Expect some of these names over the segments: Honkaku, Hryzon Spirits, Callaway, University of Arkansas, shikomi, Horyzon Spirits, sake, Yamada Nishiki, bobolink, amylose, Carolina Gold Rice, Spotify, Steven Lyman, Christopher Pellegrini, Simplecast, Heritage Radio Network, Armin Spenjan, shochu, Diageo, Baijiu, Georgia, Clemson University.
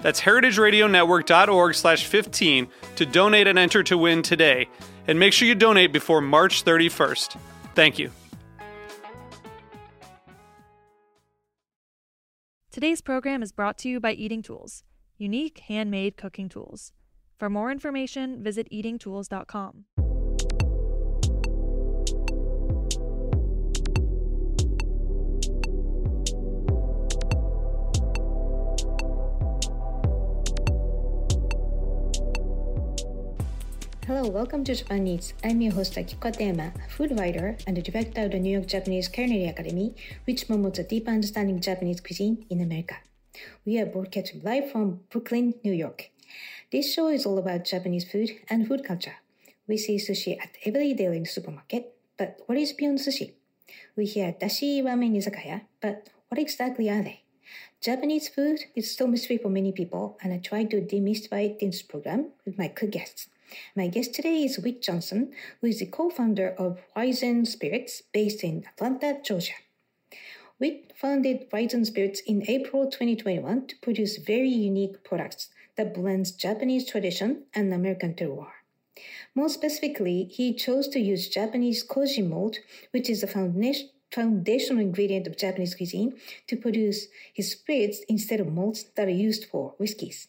That's heritageradionetwork.org/15 to donate and enter to win today. And make sure you donate before March 31st. Thank you. Today's program is brought to you by Eating Tools, unique handmade cooking tools. For more information, visit eatingtools.com. Hello, welcome to Japan Eats. I'm your host Akiko Ateyama, a food writer and the director of the New York Japanese Culinary Academy, which promotes a deep understanding of Japanese cuisine in America. We are broadcasting live from Brooklyn, New York. This show is all about Japanese food and food culture. We see sushi at every daily supermarket, but what is beyond sushi? We hear dashi ramen izakaya, but what exactly are they? Japanese food is still a mystery for many people, and I try to demystify this program with my good guests. My guest today is Whit Johnson, who is the co-founder of Hryzon Spirits, based in Atlanta, Georgia. Whit founded Hryzon Spirits in April 2021 to produce very unique products that blends Japanese tradition and American terroir. More specifically, he chose to use Japanese koji malt, which is a foundational ingredient of Japanese cuisine, to produce his spirits instead of malts that are used for whiskeys.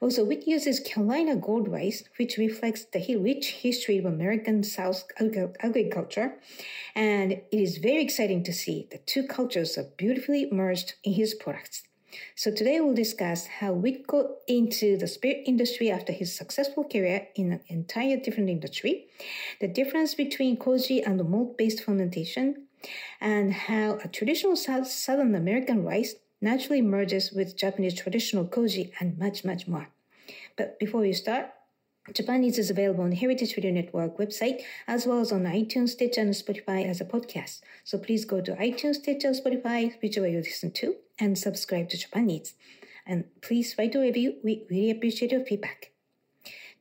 Also, Whit uses Carolina Gold Rice, which reflects the rich history of American South agriculture, and it is very exciting to see the two cultures are beautifully merged in his products. So today we'll discuss how Whit got into the spirit industry after his successful career in an entire different industry, the difference between koji and malt-based fermentation, and how a traditional Southern American rice naturally merges with Japanese traditional koji, and much, much more. But before we start, Japan Eats is available on Heritage Radio Network website, as well as on iTunes, Stitcher, and Spotify as a podcast. So please go to iTunes, Stitcher, Spotify, whichever you listen to, and subscribe to Japan Eats. And please write a review. We really appreciate your feedback.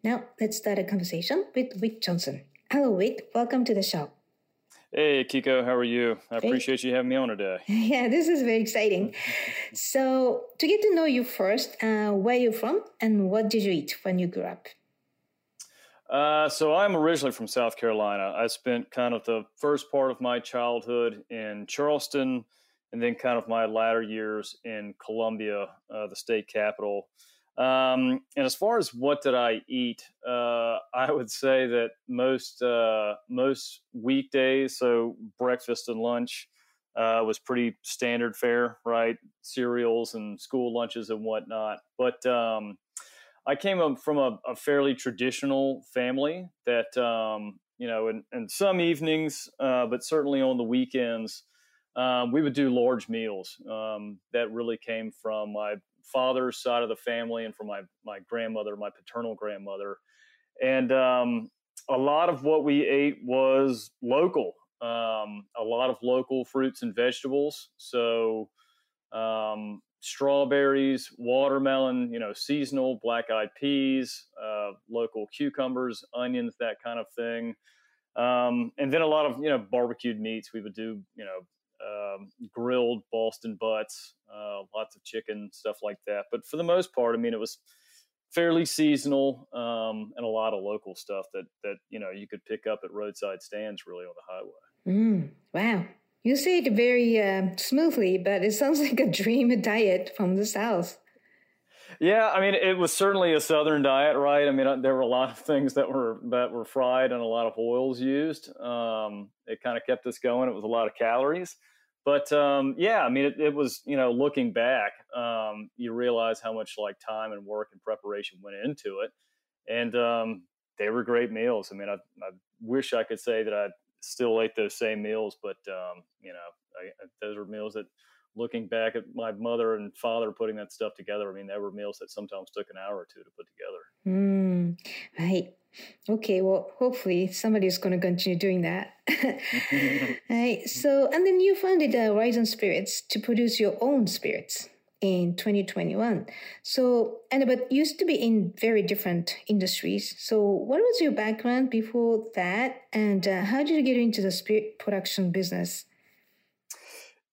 Now, let's start a conversation with Whit Johnson. Hello, Whit. Welcome to the show. Hey, Kiko, how are you? I appreciate you having me on today. Yeah, this is very exciting. So to get to know you first, where are you from and what did you eat when you grew up? So I'm originally from South Carolina. I spent kind of the first part of my childhood in Charleston and then kind of my latter years in Columbia, the state capital. And as far as what did I eat, I would say that most weekdays, so breakfast and lunch, was pretty standard fare, right? Cereals and school lunches and whatnot. But, I came up from a fairly traditional family that, in some evenings, but certainly on the weekends, we would do large meals, that really came from my father's side of the family and from my grandmother, my paternal grandmother. And a lot of what we ate was local, a lot of local fruits and vegetables. So strawberries, watermelon, seasonal, black-eyed peas, local cucumbers, onions, that kind of thing. And then a lot of, barbecued meats. We would do, grilled Boston butts, lots of chicken, stuff like that. But for the most part, it was fairly seasonal, and a lot of local stuff that you could pick up at roadside stands really on the highway. Wow. You say it very smoothly, but it sounds like a dream diet from the South. Yeah, I mean, it was certainly a Southern diet, right? I mean, there were a lot of things that were fried and a lot of oils used. It kind of kept us going. It was a lot of calories. But, yeah, I mean, it was, you know, looking back, you realize how much, like, time and work and preparation went into it. And they were great meals. I mean, I wish I could say that I still ate those same meals. But, you know, those were meals that, looking back at my mother and father putting that stuff together, I mean, there were meals that sometimes took an hour or two to put together. Right. Okay, well, hopefully somebody's going to continue doing that. Right. So, and then you founded Hryzon Spirits to produce your own spirits in 2021. So, but used to be in very different industries. So what was your background before that? And how did you get into the spirit production business?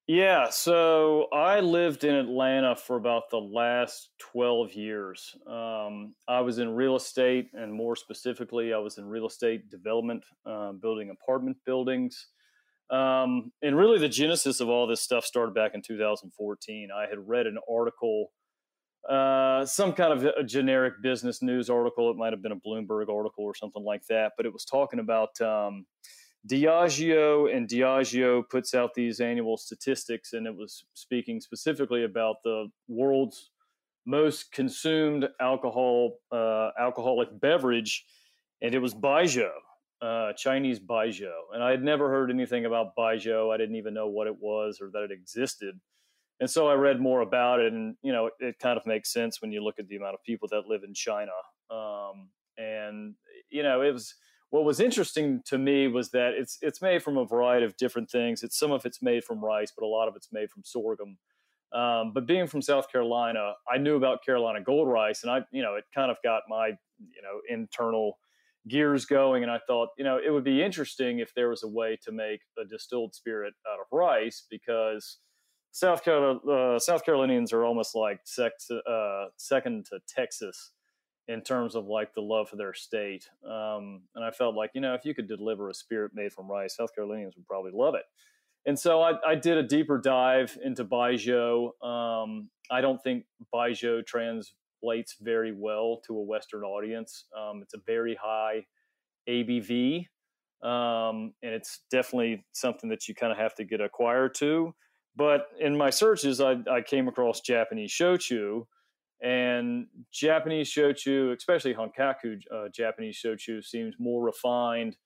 Yeah, so I lived in Atlanta for about the last 12 years. I was in real estate, and more specifically, I was in real estate development, building apartment buildings. And really the genesis of all this stuff started back in 2014. I had read an article, some kind of a generic business news article. It might have been a Bloomberg article or something like that, but it was talking about Diageo, and Diageo puts out these annual statistics, and it was speaking specifically about the world's most consumed alcoholic beverage, and it was Baijiu, Chinese Baijiu. And I had never heard anything about Baijiu. I didn't even know what it was or that it existed. And so I read more about it, and, you know, it kind of makes sense when you look at the amount of people that live in China. And, you know, it was... What was interesting to me was that it's made from a variety of different things. Some of it's made from rice, but a lot of it's made from sorghum. But being from South Carolina, I knew about Carolina Gold Rice, and it kind of got my, internal gears going. And I thought, it would be interesting if there was a way to make a distilled spirit out of rice, because South Carolinians are almost like second to Texas in terms of like the love for their state. And I felt like, if you could deliver a spirit made from rice, South Carolinians would probably love it. And so I did a deeper dive into Baijiu. I don't think Baijiu translates very well to a Western audience. It's a very high ABV. And it's definitely something that you kind of have to get acquired to. But in my searches, I came across Japanese shochu, and Japanese shochu, especially Honkaku, Japanese shochu seems more refined.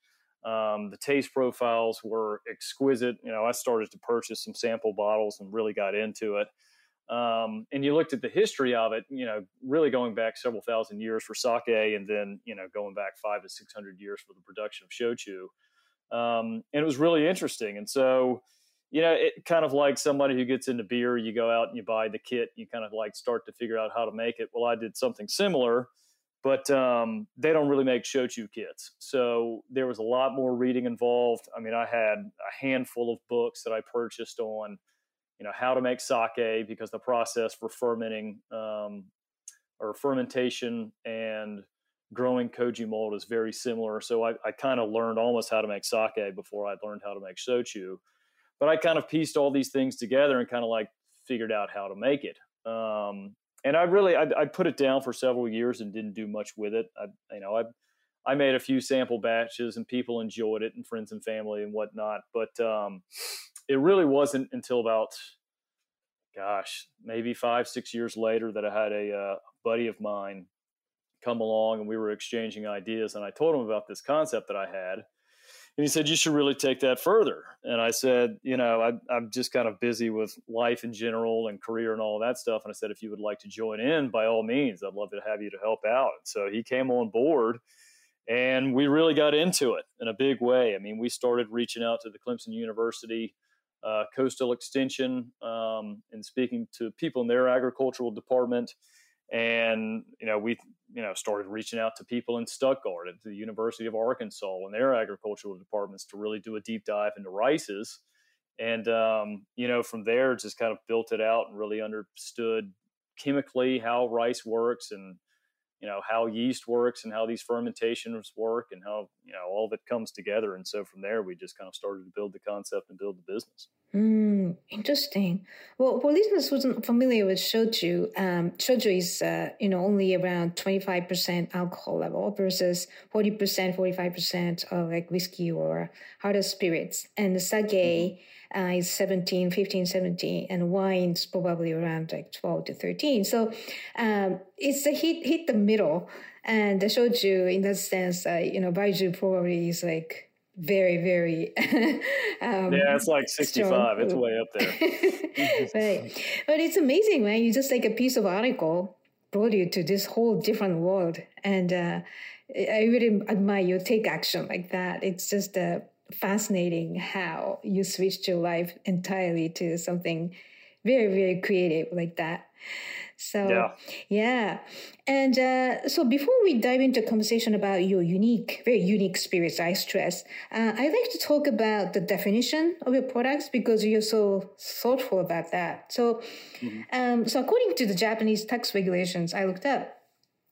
The taste profiles were exquisite. I started to purchase some sample bottles and really got into it. And you looked at the history of it, really going back several thousand years for sake, and then, going back 500 to 600 years for the production of shochu. And it was really interesting. And so, it kind of like somebody who gets into beer, you go out and you buy the kit, you kind of like start to figure out how to make it. Well, I did something similar, but they don't really make shochu kits. So there was a lot more reading involved. I mean, I had a handful of books that I purchased on, how to make sake, because the process for fermentation and growing koji mold is very similar. So I kind of learned almost how to make sake before I learned how to make shochu. But I kind of pieced all these things together and kind of like figured out how to make it. And I put it down for several years and didn't do much with it. I made a few sample batches and people enjoyed it, and friends and family and whatnot. But it really wasn't until about, maybe 5-6 years later that I had a buddy of mine come along, and we were exchanging ideas. And I told him about this concept that I had. And he said, you should really take that further. And I said, I'm just kind of busy with life in general and career and all that stuff. And I said, if you would like to join in, by all means, I'd love to have you to help out. And so he came on board, and we really got into it in a big way. I mean, we started reaching out to the Clemson University Coastal Extension and speaking to people in their agricultural department. And, we started reaching out to people in Stuttgart at the University of Arkansas and their agricultural departments to really do a deep dive into rices. And, from there, just kind of built it out and really understood chemically how rice works and you know, how yeast works and how these fermentations work and how, you know, all of it comes together. And so from there, we just kind of started to build the concept and build the business. Interesting. Well, for listeners who aren't familiar with shochu, shochu is, you know, only around 25% alcohol level versus 40%, 45% of like whiskey or harder spirits. And the sake is 15, 17, and wine's probably around like 12 to 13. So it's a hit the middle. And the shochu, in that sense, you know, Baijiu probably is like, very, very. Yeah, it's like 65. Strong. It's way up there. Right. But it's amazing, man. You just like a piece of article brought you to this whole different world. And I really admire your take action like that. It's just fascinating how you switched your life entirely to something very, very creative like that. So, yeah. And so before we dive into a conversation about your unique, very unique spirits, I stress, I'd like to talk about the definition of your products because you're so thoughtful about that. So, so according to the Japanese tax regulations, I looked up,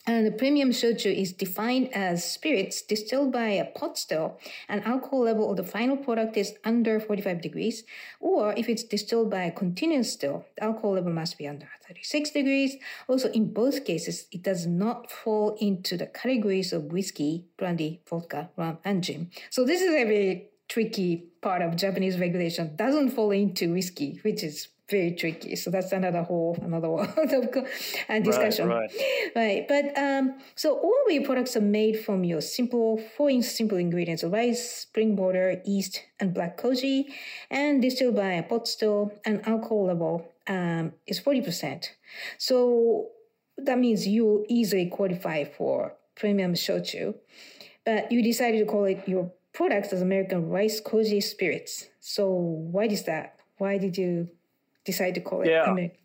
and the premium shochu is defined as spirits distilled by a pot still, and alcohol level of the final product is under 45 degrees, or if it's distilled by a continuous still, the alcohol level must be under 36 degrees. Also, in both cases, it does not fall into the categories of whiskey, brandy, vodka, rum, and gin. So this is a very tricky part of Japanese regulation. Doesn't fall into whiskey, which is very tricky. So that's another world of discussion. Right. But so all of your products are made from your four simple ingredients: rice, spring water, yeast, and black koji, and distilled by a pot still. And alcohol level is 40%. So that means you easily qualify for premium shochu. But you decided to call it your products as American rice koji spirits. So why is that? Why did you decide to call it?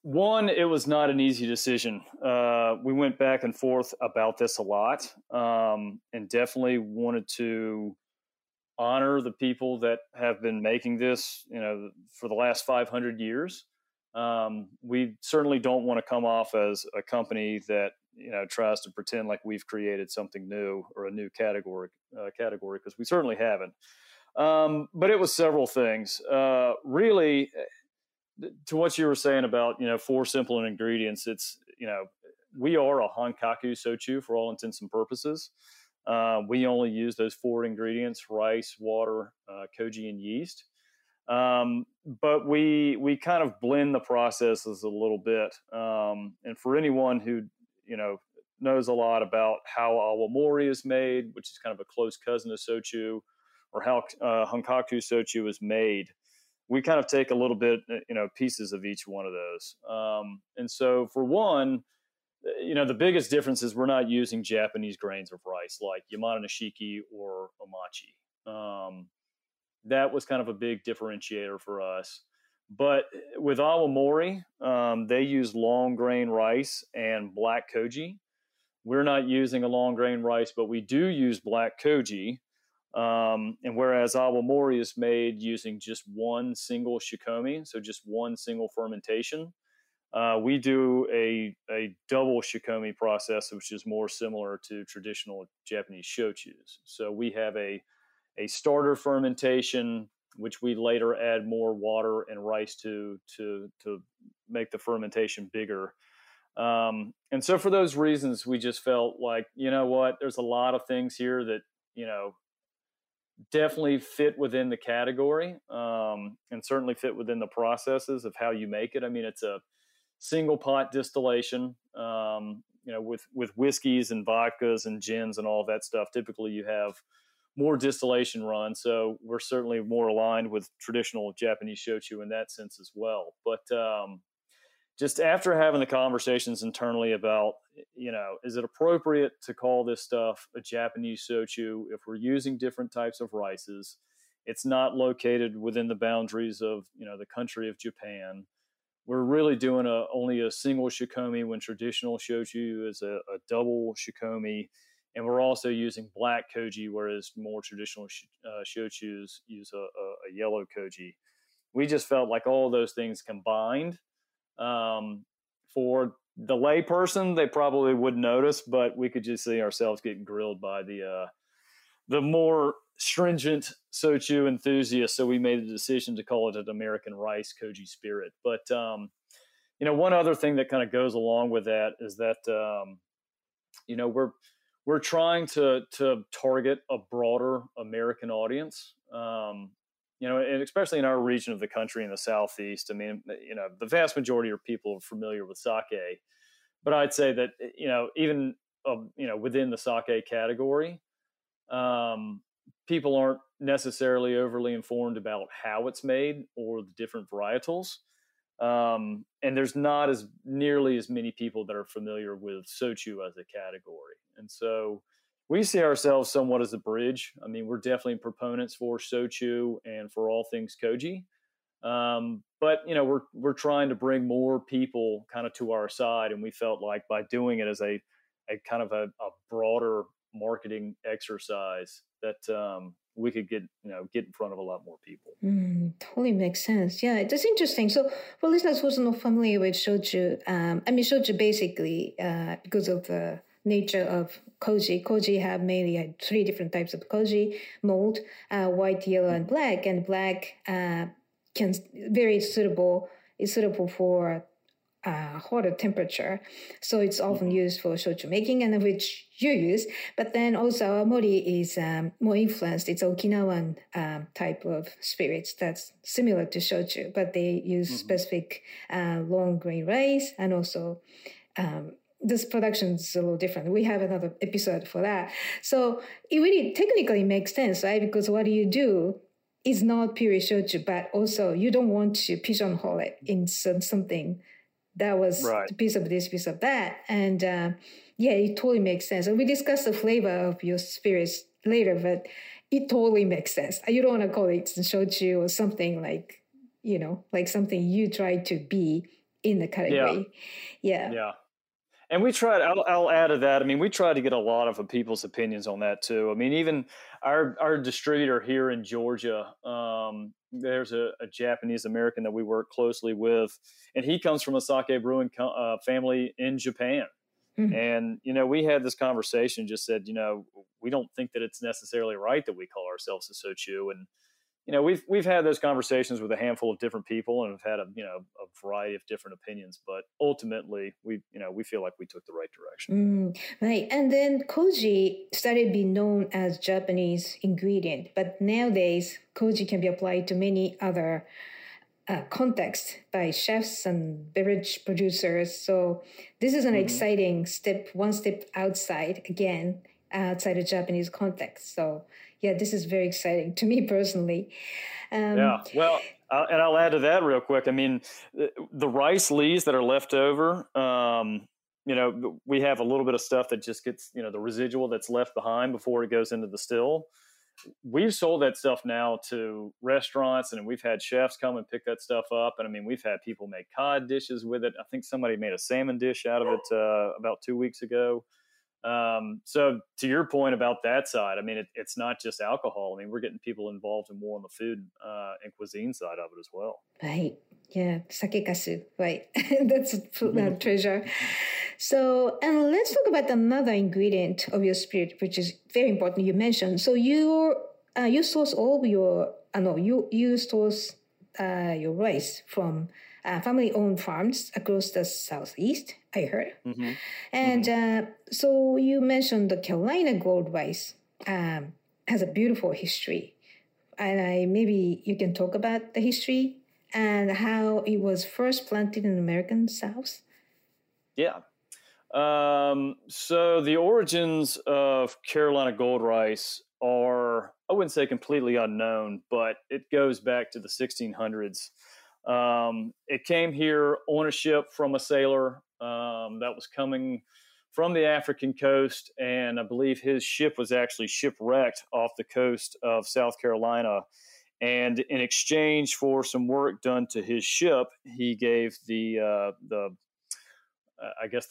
One, it was not an easy decision. We went back and forth about this a lot, and definitely wanted to honor the people that have been making this, you know, for the last 500 years. We certainly don't want to come off as a company that, you know, tries to pretend like we've created something new or a new category, because we certainly haven't. But it was several things, really, to what you were saying about, you know, four simple ingredients. It's, you know, we are a Honkaku shochu for all intents and purposes. We only use those four ingredients: rice, water, koji, and yeast. But we kind of blend the processes a little bit. And for anyone who, you know, knows a lot about how awamori is made, which is kind of a close cousin of shochu, or how Honkaku shochu is made, we kind of take a little bit, you know, pieces of each one of those. And so for one, you know, the biggest difference is we're not using Japanese grains of rice like Yamada Nishiki or Omachi. That was kind of a big differentiator for us. But with awamori, they use long grain rice and black koji. We're not using a long grain rice, but we do use black koji. And whereas awamori is made using just one single shikomi, so just one single fermentation, we do a double shikomi process, which is more similar to traditional Japanese shochus. So we have a starter fermentation, which we later add more water and rice to make the fermentation bigger. And so for those reasons, we just felt like, you know what, there's a lot of things here that, you know, definitely fit within the category, and certainly fit within the processes of how you make it. I mean, it's a single pot distillation, you know, with whiskeys and vodkas and gins and all that stuff. Typically you have more distillation runs. So we're certainly more aligned with traditional Japanese shochu in that sense as well. But, just after having the conversations internally about, you know, is it appropriate to call this stuff a Japanese shochu if we're using different types of rices? It's not located within the boundaries of, you know, the country of Japan. We're really doing only a single shikomi when traditional shochu is a double shikomi. And we're also using black koji, whereas more traditional shochus use a yellow koji. We just felt like all those things combined, for the lay person, they probably wouldn't notice, but we could just see ourselves getting grilled by the more stringent shochu enthusiasts. So we made the decision to call it an American rice koji spirit. But, you know, one other thing that kind of goes along with that is that, you know, we're trying to target a broader American audience, you know, and especially in our region of the country in the Southeast. I mean, you know, the vast majority of people are familiar with sake, but I'd say that, you know, even, you know, within the sake category, people aren't necessarily overly informed about how it's made or the different varietals. And there's not as nearly as many people that are familiar with shochu as a category. And so we see ourselves somewhat as a bridge. I mean, we're definitely proponents for shochu and for all things koji. But, you know, we're trying to bring more people kind of to our side. And we felt like by doing it as a kind of a broader marketing exercise that, we could get in front of a lot more people. Totally makes sense. Yeah, that's interesting. So for listeners who's not familiar with shochu, shochu basically, because of the nature of koji have mainly three different types of koji mold, white, yellow, and black. And black is suitable for hotter temperature. So it's often used for shochu making, and which you use. But then also awamori is more influenced. It's Okinawan type of spirits that's similar to shochu, but they use specific long grain rice, and also this production is a little different. We have another episode for that. So it really technically makes sense, right? Because what do you do? Is not pure shochu, but also you don't want to pigeonhole it in something that was right. Piece of this, piece of that. And it totally makes sense. And we discussed the flavor of your spirits later, but it totally makes sense. You don't want to call it shochu or something like, you know, like something you try to be in the category. Yeah. Yeah. And we tried, I'll add to that. I mean, we tried to get a lot of people's opinions on that too. I mean, even our distributor here in Georgia, there's a Japanese American that we work closely with, and he comes from a sake brewing family in Japan. Mm-hmm. And, you know, we had this conversation, just said, you know, we don't think that it's necessarily right that we call ourselves a shochu. And, you know, we've had those conversations with a handful of different people, and have had a variety of different opinions, but ultimately we feel like we took the right direction. Right. And then koji started being known as Japanese ingredient, but nowadays koji can be applied to many other contexts by chefs and beverage producers. So this is an exciting step, one step outside of Japanese context. So yeah, this is very exciting to me personally. Well, and I'll add to that real quick. I mean, the rice leaves that are left over, you know, we have a little bit of stuff that just gets, you know, the residual that's left behind before it goes into the still. We've sold that stuff now to restaurants, and we've had chefs come and pick that stuff up. And I mean, we've had people make cod dishes with it. I think somebody made a salmon dish out of it about 2 weeks ago. So to your point about that side, I mean, it's not just alcohol. I mean, we're getting people involved in more on the food and cuisine side of it as well. Right. Yeah. Sake kasu. Right. That's a treasure. So, and let's talk about another ingredient of your spirit, which is very important. You mentioned, so you source all your, you source your rice from family-owned farms across the Southeast, I heard. Mm-hmm. And so you mentioned the Carolina Gold Rice has a beautiful history. And maybe you can talk about the history and how it was first planted in the American South. Yeah. So the origins of Carolina Gold Rice are, I wouldn't say completely unknown, but it goes back to the 1600s. It came here on a ship from a sailor that was coming from the African coast, and I believe his ship was actually shipwrecked off the coast of South Carolina. And in exchange for some work done to his ship, he gave the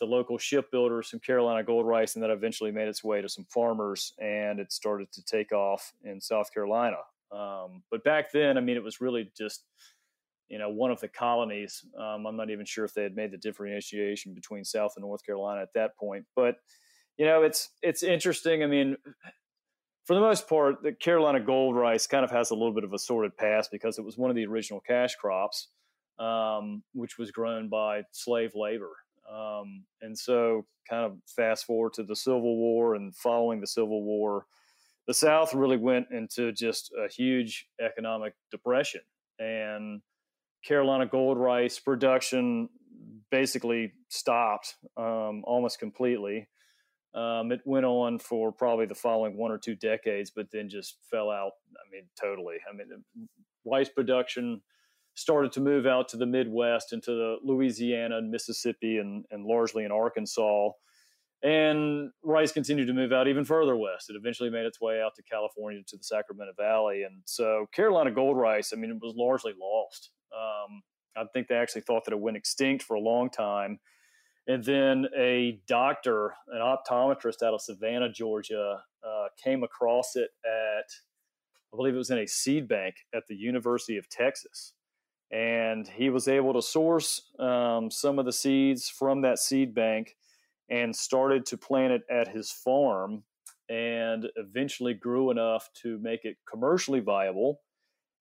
local shipbuilders some Carolina gold rice, and that eventually made its way to some farmers, and it started to take off in South Carolina. But back then, I mean, it was really just one of the colonies. I'm not even sure if they had made the differentiation between South and North Carolina at that point, but it's interesting. I mean, for the most part, the Carolina Gold Rice kind of has a little bit of a sordid past because it was one of the original cash crops, which was grown by slave labor. And so kind of fast forward to the Civil War, and following the Civil War, the South really went into just a huge economic depression, and Carolina Gold Rice production basically stopped almost completely. It went on for probably the following 1 or 2 decades, but then just fell out. Totally. Rice production started to move out to the Midwest, into the Louisiana and Mississippi, and largely in Arkansas. And rice continued to move out even further west. It eventually made its way out to California, to the Sacramento Valley. And so Carolina Gold Rice, it was largely lost. I think they actually thought that it went extinct for a long time. And then a doctor, an optometrist out of Savannah, Georgia, came across it at, I believe it was in a seed bank at the University of Texas. And he was able to source some of the seeds from that seed bank and started to plant it at his farm, and eventually grew enough to make it commercially viable,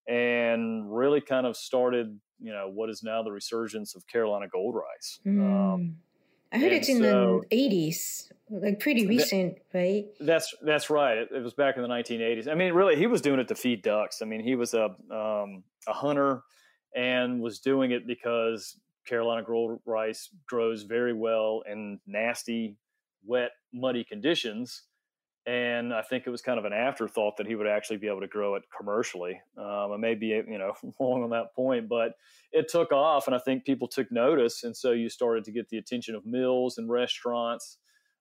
and really kind of started, what is now the resurgence of Carolina Gold Rice. I heard it's in the 80s, like pretty recent, right? That's right. It was back in the 1980s. Really, he was doing it to feed ducks. He was a hunter and was doing it because Carolina Gold Rice grows very well in nasty, wet, muddy conditions. And I think it was kind of an afterthought that he would actually be able to grow it commercially. I may be, wrong on that point, but it took off, and I think people took notice. And so you started to get the attention of mills and restaurants.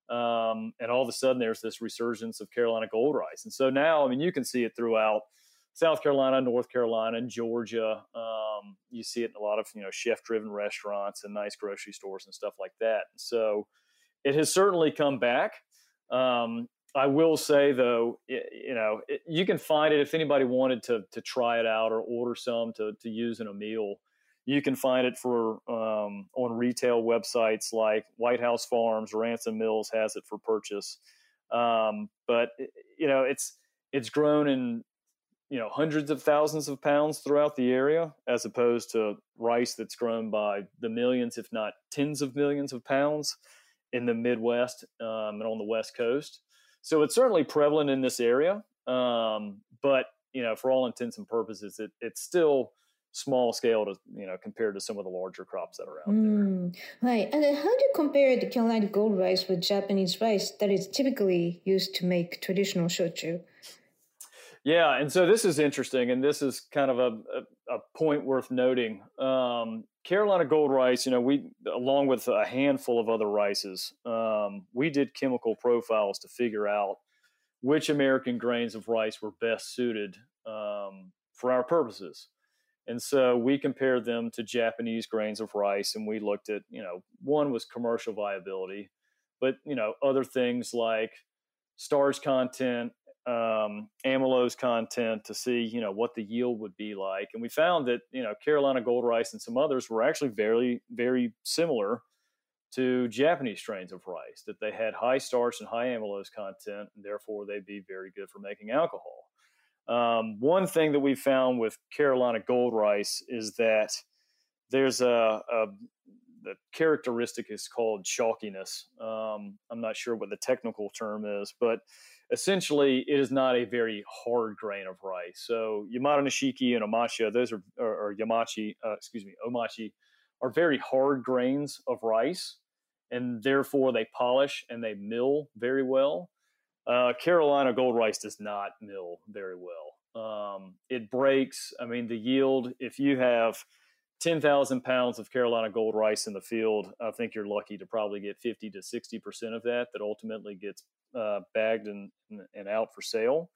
And all of a sudden there's this resurgence of Carolina Gold Rice. And so now, you can see it throughout South Carolina, North Carolina, and Georgia. You see it in a lot of, chef-driven restaurants and nice grocery stores and stuff like that. So it has certainly come back. I will say, though, you can find it if anybody wanted to try it out or order some to use in a meal. You can find it for on retail websites like White House Farms, Ransom Mills has it for purchase. But it's grown in hundreds of thousands of pounds throughout the area, as opposed to rice that's grown by the millions, if not tens of millions of pounds, in the Midwest and on the West Coast. So it's certainly prevalent in this area, but for all intents and purposes, it's still small scale to compared to some of the larger crops that are out there. Right, and then how do you compare the Carolina Gold Rice with Japanese rice that is typically used to make traditional shochu? Yeah, and so this is interesting, and this is kind of a point worth noting. Carolina Gold Rice, we, along with a handful of other rices, we did chemical profiles to figure out which American grains of rice were best suited for our purposes. And so we compared them to Japanese grains of rice, and we looked at, one was commercial viability, but, other things like starch content, amylose content, to see, what the yield would be like. And we found that, Carolina Gold Rice and some others were actually very, very similar to Japanese strains of rice, that they had high starch and high amylose content, and therefore they'd be very good for making alcohol. One thing that we found with Carolina Gold Rice is that there's the characteristic is called chalkiness. I'm not sure what the technical term is, but essentially, it is not a very hard grain of rice. So Yamada Nishiki and Omachi, those are, or Yamachi, Omachi, are very hard grains of rice, and therefore they polish and they mill very well. Carolina Gold Rice does not mill very well. It breaks. The yield, if you have 10,000 pounds of Carolina Gold Rice in the field, I think you're lucky to probably get 50 to 60% of that ultimately gets bagged and out for sale.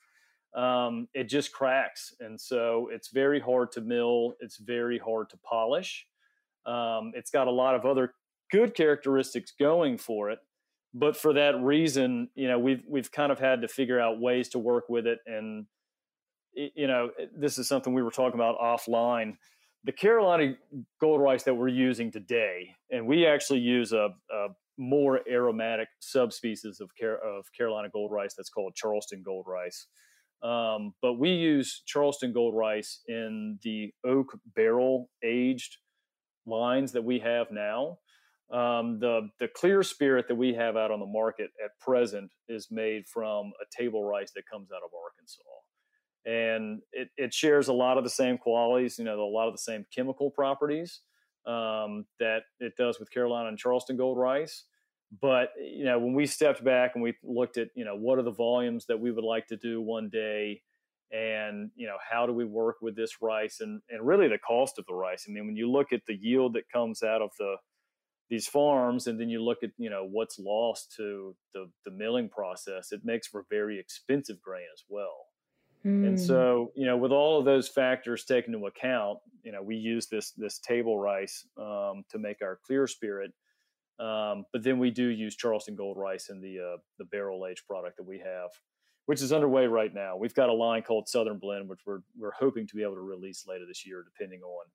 It just cracks. And so it's very hard to mill. It's very hard to polish. It's got a lot of other good characteristics going for it. But for that reason, we've kind of had to figure out ways to work with it. And, this is something we were talking about offline. The Carolina Gold Rice that we're using today, and we actually use a more aromatic subspecies of Carolina Gold Rice that's called Charleston Gold Rice. But we use Charleston Gold Rice in the oak barrel aged lines that we have now. The clear spirit that we have out on the market at present is made from a table rice that comes out of Arkansas. And it shares a lot of the same qualities, you know, a lot of the same chemical properties that it does with Carolina and Charleston Gold Rice. But, you know, when we stepped back and we looked at, you know, what are the volumes that we would like to do one day and, you know, how do we work with this rice and really the cost of the rice. I mean, when you look at the yield that comes out of these farms and then you look at, you know, what's lost to the milling process, it makes for very expensive grain as well. And so, you know, with all of those factors taken into account, you know, we use this table rice to make our clear spirit. But then we do use Charleston Gold Rice in the barrel aged product that we have, which is underway right now. We've got a line called Southern Blend, which we're hoping to be able to release later this year, depending on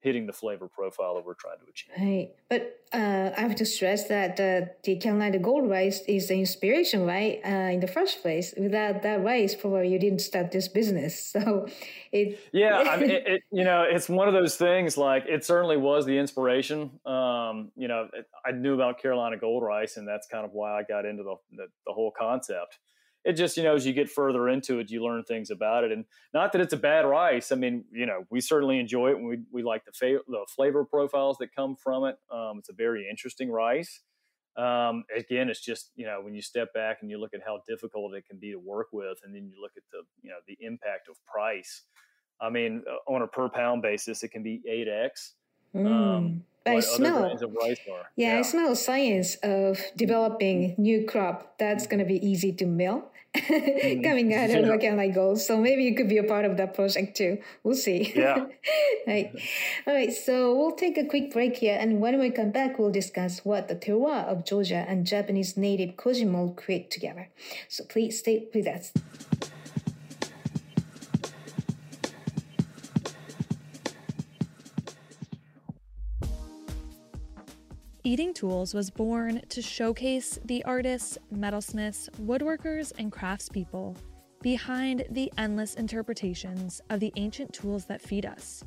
hitting the flavor profile that we're trying to achieve. Right. But I have to stress that the Carolina Gold Rice is the inspiration, right, in the first place. Without that rice, probably you didn't start this business. So it... Yeah, I mean, it, you know, it's one of those things, like, it certainly was the inspiration. You know, I knew about Carolina Gold Rice, and that's kind of why I got into the whole concept. It just, you know, as you get further into it, you learn things about it. And not that it's a bad rice. I mean, you know, we certainly enjoy it. And we like the flavor profiles that come from it. It's a very interesting rice. Again, it's just, you know, when you step back and you look at how difficult it can be to work with, and then you look at the impact of price. I mean, on a per pound basis, it can be 8X. But I smell, I smell science of developing new crop that's going to be easy to mill coming out of Carolina Gold. So maybe you could be a part of that project too. We'll see. Yeah. Right. All right. So we'll take a quick break here. And when we come back, we'll discuss what the terroir of Georgia and Japanese native koji mold create together. So please stay with us. Eating Tools was born to showcase the artists, metalsmiths, woodworkers, and craftspeople behind the endless interpretations of the ancient tools that feed us.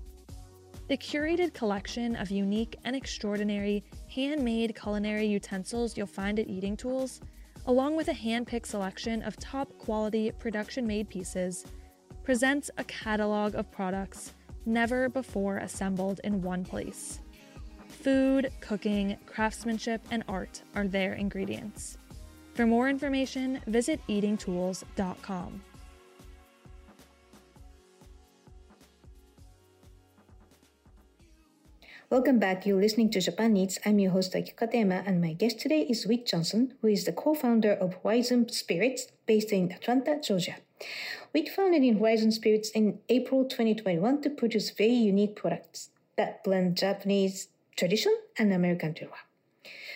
The curated collection of unique and extraordinary handmade culinary utensils you'll find at Eating Tools, along with a hand-picked selection of top-quality production-made pieces, presents a catalog of products never before assembled in one place. Food, cooking, craftsmanship, and art are their ingredients. For more information, visit eatingtools.com. Welcome back. You're listening to Japan Eats. I'm your host, Akiko Ateyama, and my guest today is Whit Johnson, who is the co-founder of Hryzon Spirits, based in Atlanta, Georgia. Whit founded Hryzon Spirits in April 2021 to produce very unique products that blend Japanese tradition and American terroir.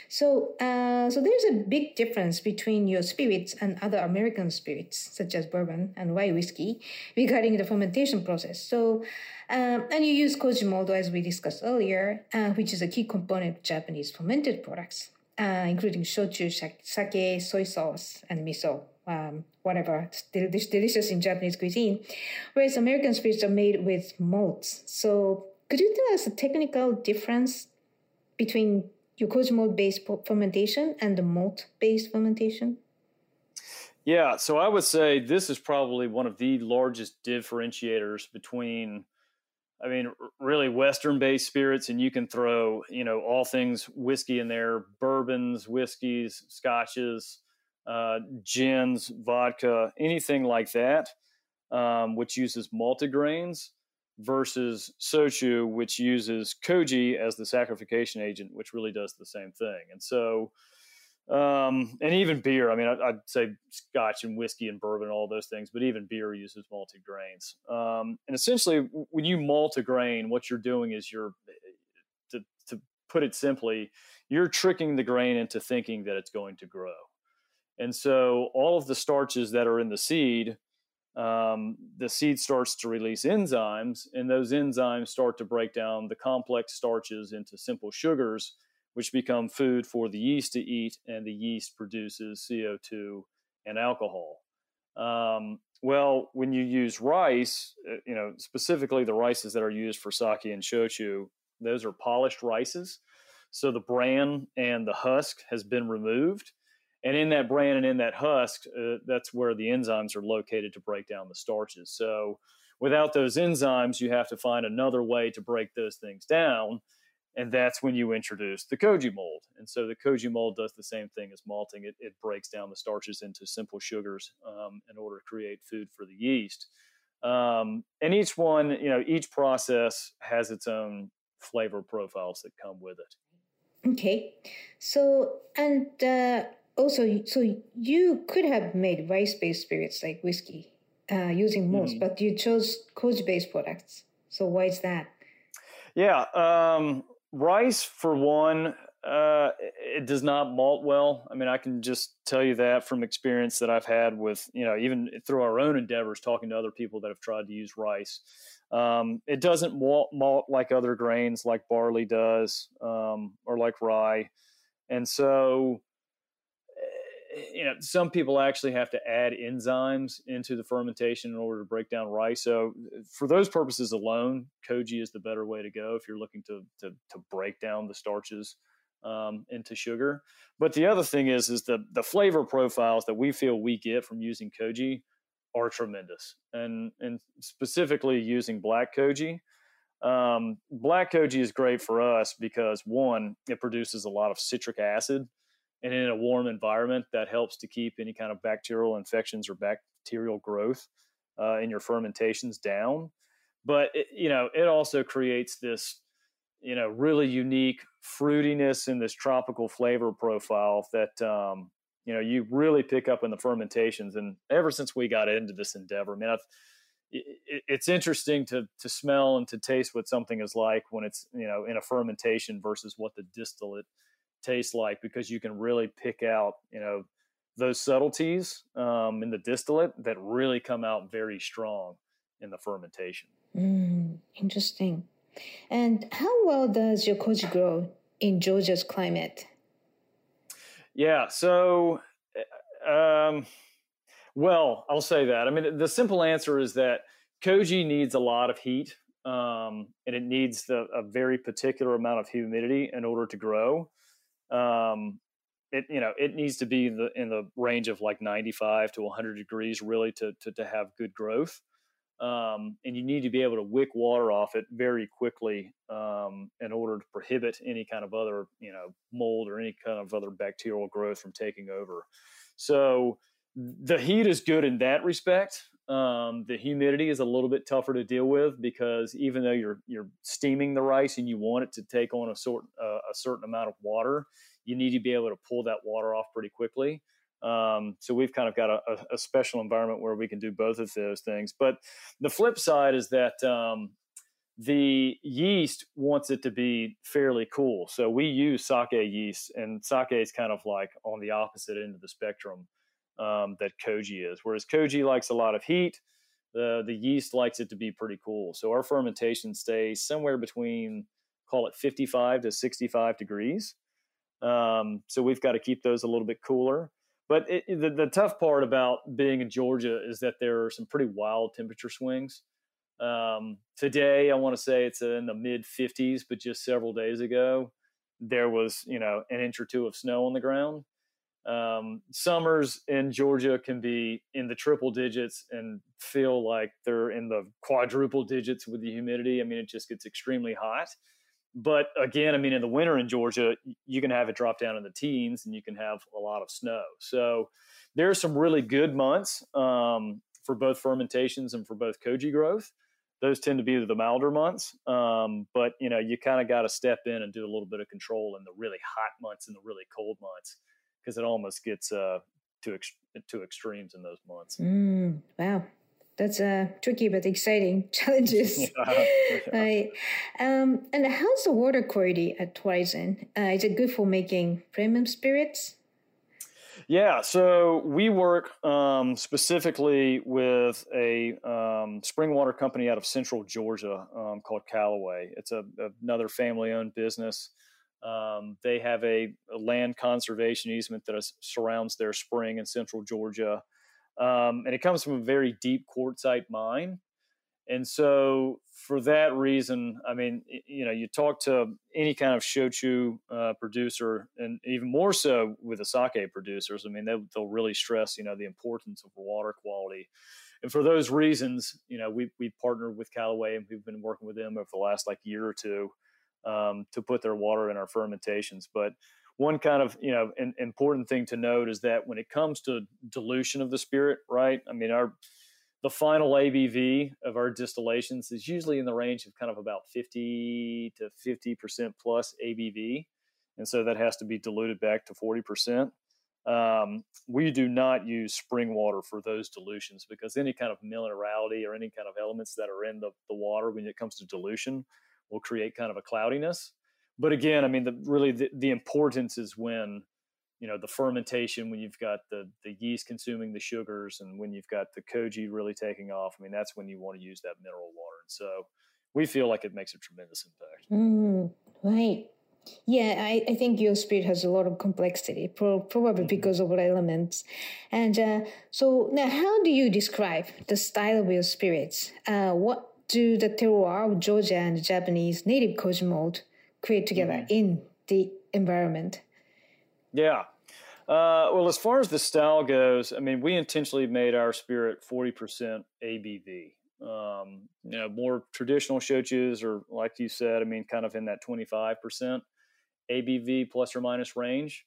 So there's a big difference between your spirits and other American spirits, such as bourbon and rye whiskey, regarding the fermentation process. So, and you use koji mold, as we discussed earlier, which is a key component of Japanese fermented products, including shochu, sake, soy sauce, and miso, whatever, delicious in Japanese cuisine, whereas American spirits are made with malts. So, could you tell us the technical difference between your koji mold-based fermentation and the malt-based fermentation? Yeah, so I would say this is probably one of the largest differentiators between, I mean, really Western-based spirits, and you can throw, you know, all things whiskey in there, bourbons, whiskeys, scotches, gins, vodka, anything like that, which uses malted grains, versus shochu, which uses koji as the saccharification agent, which really does the same thing. And so, and even beer, I mean, I'd say scotch and whiskey and bourbon, all those things, but even beer uses malted grains. And essentially, when you malt a grain, what you're doing is to put it simply, you're tricking the grain into thinking that it's going to grow. And so all of the starches that are in the seed the seed starts to release enzymes, and those enzymes start to break down the complex starches into simple sugars, which become food for the yeast to eat, and the yeast produces CO2 and alcohol. Well, when you use rice, you know, specifically the rices that are used for sake and shochu, those are polished rices. So the bran and the husk has been removed. And in that bran and in that husk, that's where the enzymes are located to break down the starches. So without those enzymes, you have to find another way to break those things down. And that's when you introduce the koji mold. And so the koji mold does the same thing as malting. It breaks down the starches into simple sugars in order to create food for the yeast. And each one, you know, each process has its own flavor profiles that come with it. Okay. So, and also, so you could have made rice-based spirits like whiskey using malts, but you chose koji-based products. So why is that? Yeah. Rice, for one, it does not malt well. I mean, I can just tell you that from experience that I've had with, you know, even through our own endeavors, talking to other people that have tried to use rice. It doesn't malt like other grains, like barley does, or like rye. And so, you know, some people actually have to add enzymes into the fermentation in order to break down rice. So for those purposes alone, koji is the better way to go if you're looking to break down the starches into sugar. But the other thing is the flavor profiles that we feel we get from using koji are tremendous. And specifically using black koji. Black koji is great for us because, one, it produces a lot of citric acid. And in a warm environment, that helps to keep any kind of bacterial infections or bacterial growth in your fermentations down. But, it also creates this, really unique fruitiness and this tropical flavor profile that, you really pick up in the fermentations. And ever since we got into this endeavor, it's interesting to smell and to taste what something is like when it's, in a fermentation versus what the distillate taste like, because you can really pick out those subtleties in the distillate that really come out very strong in the fermentation. Interesting. And how well does your koji grow in Georgia's climate? Yeah, so well, I'll say that. The simple answer is that koji needs a lot of heat, and it needs a very particular amount of humidity in order to grow. It needs to be in the range of like 95 to 100 degrees really to have good growth. And you need to be able to wick water off it very quickly, in order to prohibit any kind of other, mold or any kind of other bacterial growth from taking over. So the heat is good in that respect. The humidity is a little bit tougher to deal with because even though you're steaming the rice and you want it to take on a certain amount of water, you need to be able to pull that water off pretty quickly. So we've kind of got a special environment where we can do both of those things. But the flip side is that the yeast wants it to be fairly cool. So we use sake yeast, and sake is kind of like on the opposite end of the spectrum that koji is. Whereas koji likes a lot of heat, the yeast likes it to be pretty cool. So our fermentation stays somewhere between, call it 55 to 65 degrees. So we've got to keep those a little bit cooler. But the tough part about being in Georgia is that there are some pretty wild temperature swings. Today, I want to say it's in the mid 50s, but just several days ago, there was, an inch or two of snow on the ground. Summers in Georgia can be in the triple digits and feel like they're in the quadruple digits with the humidity. It just gets extremely hot. But again, in the winter in Georgia, you can have it drop down in the teens and you can have a lot of snow. So there are some really good months for both fermentations and for both koji growth. Those tend to be the milder months. But, you kind of got to step in and do a little bit of control in the really hot months and the really cold months, because it almost gets to extremes in those months. Wow, that's tricky but exciting challenges. Yeah. Right. And how's the water quality at Hryzon? Is it good for making premium spirits? Yeah, so we work specifically with a spring water company out of central Georgia called Callaway. It's another family-owned business. They have a land conservation easement that surrounds their spring in central Georgia. And it comes from a very deep quartzite mine. And so for that reason, I mean, you know, you talk to any kind of shochu producer, and even more so with the sake producers, I mean, they'll really stress, you know, the importance of water quality. And for those reasons, you know, we partnered with Callaway, and we've been working with them over the last like year or two to put their water in our fermentations. But one kind of, you know, an important thing to note is that when it comes to dilution of the spirit, right? I mean, the final ABV of our distillations is usually in the range of kind of about 50 to 50% plus ABV. And so that has to be diluted back to 40%. We do not use spring water for those dilutions, because any kind of minerality or any kind of elements that are in the water when it comes to dilution will create kind of a cloudiness. But again, I mean, the importance is when, you know, the fermentation, when you've got the yeast consuming the sugars, and when you've got the koji really taking off, I mean, that's when you want to use that mineral water. And so we feel like it makes a tremendous impact. Right. Yeah, I think your spirit has a lot of complexity, probably because of elements. And so now, how do you describe the style of your spirits? What do the terroir of Georgia and the Japanese native koji malt create together in the environment? Yeah. Well, as far as the style goes, I mean, we intentionally made our spirit 40% ABV. You know, more traditional shochus are, like you said, I mean, kind of in that 25% ABV plus or minus range.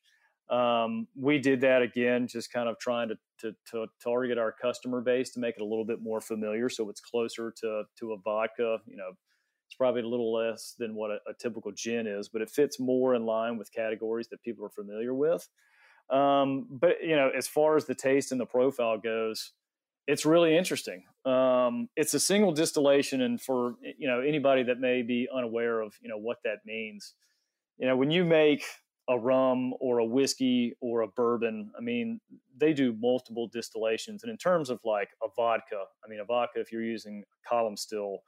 We did that again, just kind of trying to target our customer base to make it a little bit more familiar. So it's closer to a vodka. You know, it's probably a little less than what a typical gin is, but it fits more in line with categories that people are familiar with. But, you know, as far as the taste and the profile goes, it's really interesting. It's a single distillation. And for, you know, anybody that may be unaware of, you know, what that means, you know, when you make a rum or a whiskey or a bourbon, I mean, they do multiple distillations. And in terms of like a vodka, I mean, a vodka, if you're using a column still,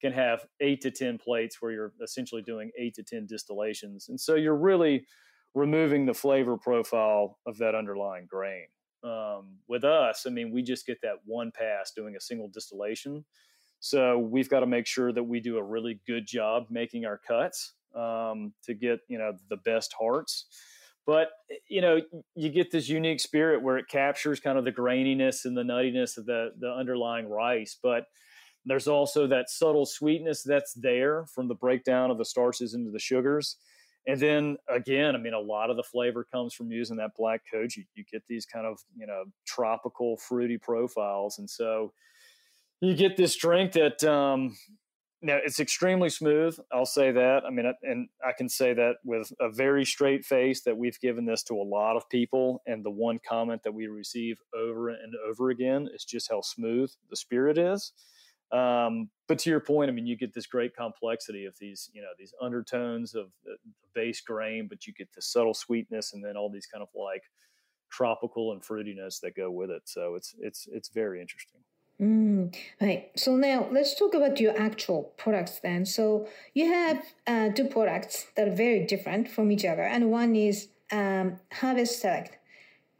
can have 8 to 10 plates where you're essentially doing 8 to 10 distillations. And so you're really removing the flavor profile of that underlying grain. With us, I mean, we just get that one pass doing a single distillation. So we've got to make sure that we do a really good job making our cuts, to get, you know, the best hearts. But, you know, you get this unique spirit where it captures kind of the graininess and the nuttiness of the underlying rice. But there's also that subtle sweetness that's there from the breakdown of the starches into the sugars. And then again, I mean, a lot of the flavor comes from using that black koji. You get these kind of, you know, tropical fruity profiles. And so you get this drink that, now, it's extremely smooth. I'll say that. I mean, and I can say that with a very straight face that we've given this to a lot of people. And the one comment that we receive over and over again is just how smooth the spirit is. But to your point, I mean, you get this great complexity of these, you know, these undertones of the base grain, but you get the subtle sweetness and then all these kind of like tropical and fruitiness that go with it. So it's very interesting. Right. So now let's talk about your actual products then. So you have two products that are very different from each other. And one is Harvest Select,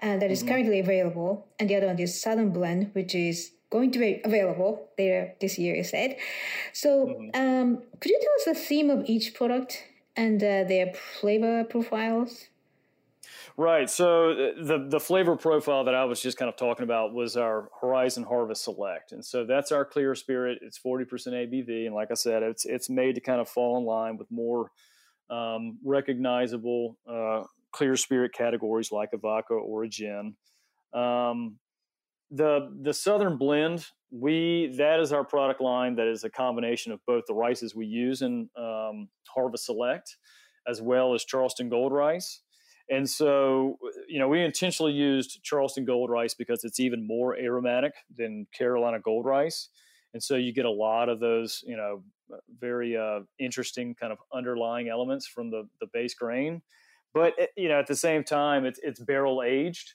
that is currently available. And the other one is Southern Blend, which is going to be available later this year, you said. So could you tell us the theme of each product and their flavor profiles? Right. So the flavor profile that I was just kind of talking about was our Hryzon Harvest Select. And so that's our clear spirit. It's 40% ABV. And like I said, it's made to kind of fall in line with more recognizable clear spirit categories like a vodka or a gin. The Southern Blend, that is our product line that is a combination of both the rices we use in Harvest Select as well as Charleston Gold Rice. And so, you know, we intentionally used Charleston Gold Rice because it's even more aromatic than Carolina Gold Rice. And so you get a lot of those, you know, very interesting kind of underlying elements from the base grain. But, you know, at the same time, it's barrel aged.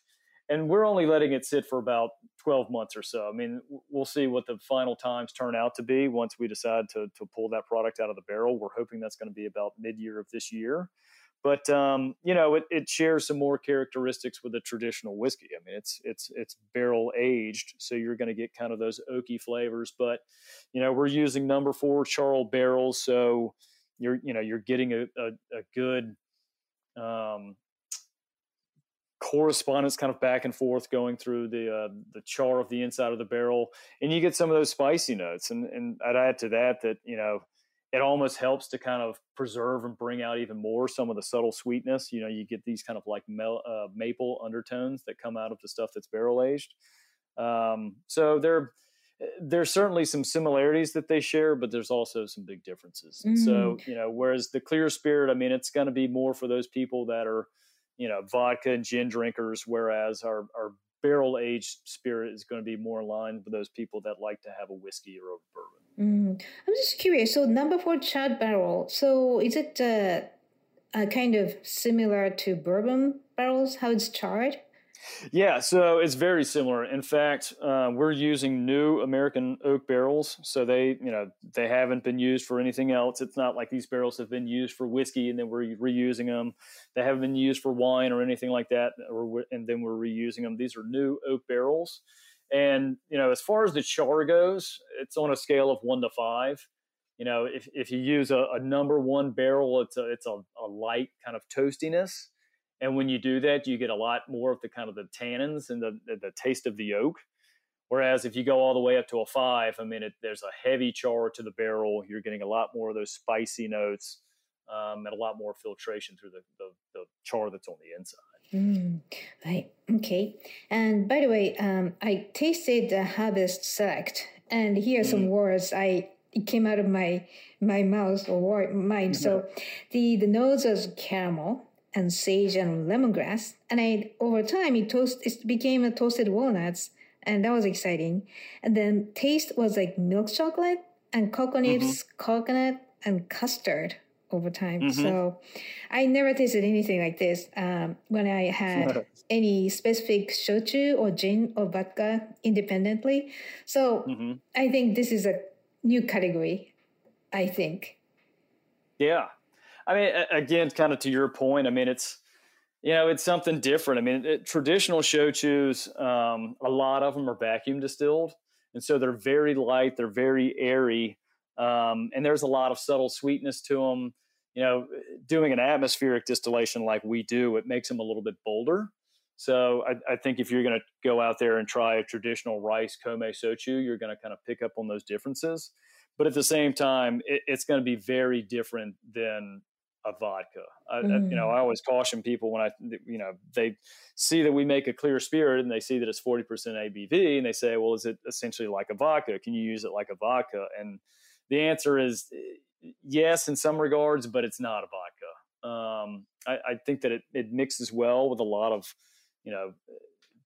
And we're only letting it sit for about 12 months or so. I mean, we'll see what the final times turn out to be once we decide to pull that product out of the barrel. We're hoping that's going to be about mid-year of this year. But, you know, it shares some more characteristics with a traditional whiskey. I mean, it's barrel aged, so you're going to get kind of those oaky flavors. But, you know, we're using number 4 charred barrels, so you're getting a good correspondence kind of back and forth going through the char of the inside of the barrel, and you get some of those spicy notes. And I'd add to that, you know, it almost helps to kind of preserve and bring out even more some of the subtle sweetness. You know, you get these kind of like maple undertones that come out of the stuff that's barrel aged. So there's certainly some similarities that they share, but there's also some big differences. Mm. So, you know, whereas the clear spirit, I mean, it's going to be more for those people that are, you know, vodka and gin drinkers, whereas our barrel aged spirit is going to be more in line with those people that like to have a whiskey or a bourbon. Mm. I'm just curious. So number 4 charred barrel. So is it kind of similar to bourbon barrels, how it's charred? Yeah, so it's very similar. In fact, we're using new American oak barrels. So they haven't been used for anything else. It's not like these barrels have been used for whiskey and then we're reusing them. They haven't been used for wine or anything like that, and then we're reusing them. These are new oak barrels. And, you know, as far as the char goes, it's on a scale of 1 to 5. You know, if you use a number 1 barrel, it's a light kind of toastiness. And when you do that, you get a lot more of the kind of the tannins and the taste of the oak. Whereas if you go all the way up to a 5, I mean, there's a heavy char to the barrel. You're getting a lot more of those spicy notes and a lot more filtration through the char that's on the inside. Mm, right. Okay. And by the way, I tasted the Harvest Select, and here are some words it came out of my mouth or mind. So the nose was caramel and sage and lemongrass, and over time it became a toasted walnuts, and that was exciting. And then taste was like milk chocolate and coconut and custard over time. Mm-hmm. So I never tasted anything like this when I had any specific shochu or gin or vodka independently. So I think this is a new category, I think. Yeah. I mean, again, kind of to your point, I mean, it's something different. I mean, traditional shochus, a lot of them are vacuum distilled. And so they're very light, they're very airy. And there's a lot of subtle sweetness to them. You know, doing an atmospheric distillation like we do, it makes them a little bit bolder. So I think if you're going to go out there and try a traditional rice kome shochu, you're going to kind of pick up on those differences. But at the same time, it's going to be very different than a vodka. You know, I always caution people when they see that we make a clear spirit and they see that it's 40% ABV and they say, well, is it essentially like a vodka? Can you use it like a vodka? And the answer is yes in some regards, but it's not a vodka. I think that it mixes well with a lot of, you know,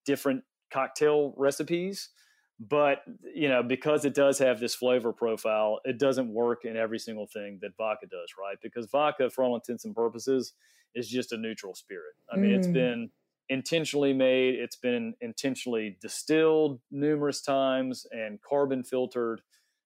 different cocktail recipes. But, you know, because it does have this flavor profile, it doesn't work in every single thing that vodka does, right? Because vodka, for all intents and purposes, is just a neutral spirit. I mean, it's been intentionally made. It's been intentionally distilled numerous times and carbon filtered,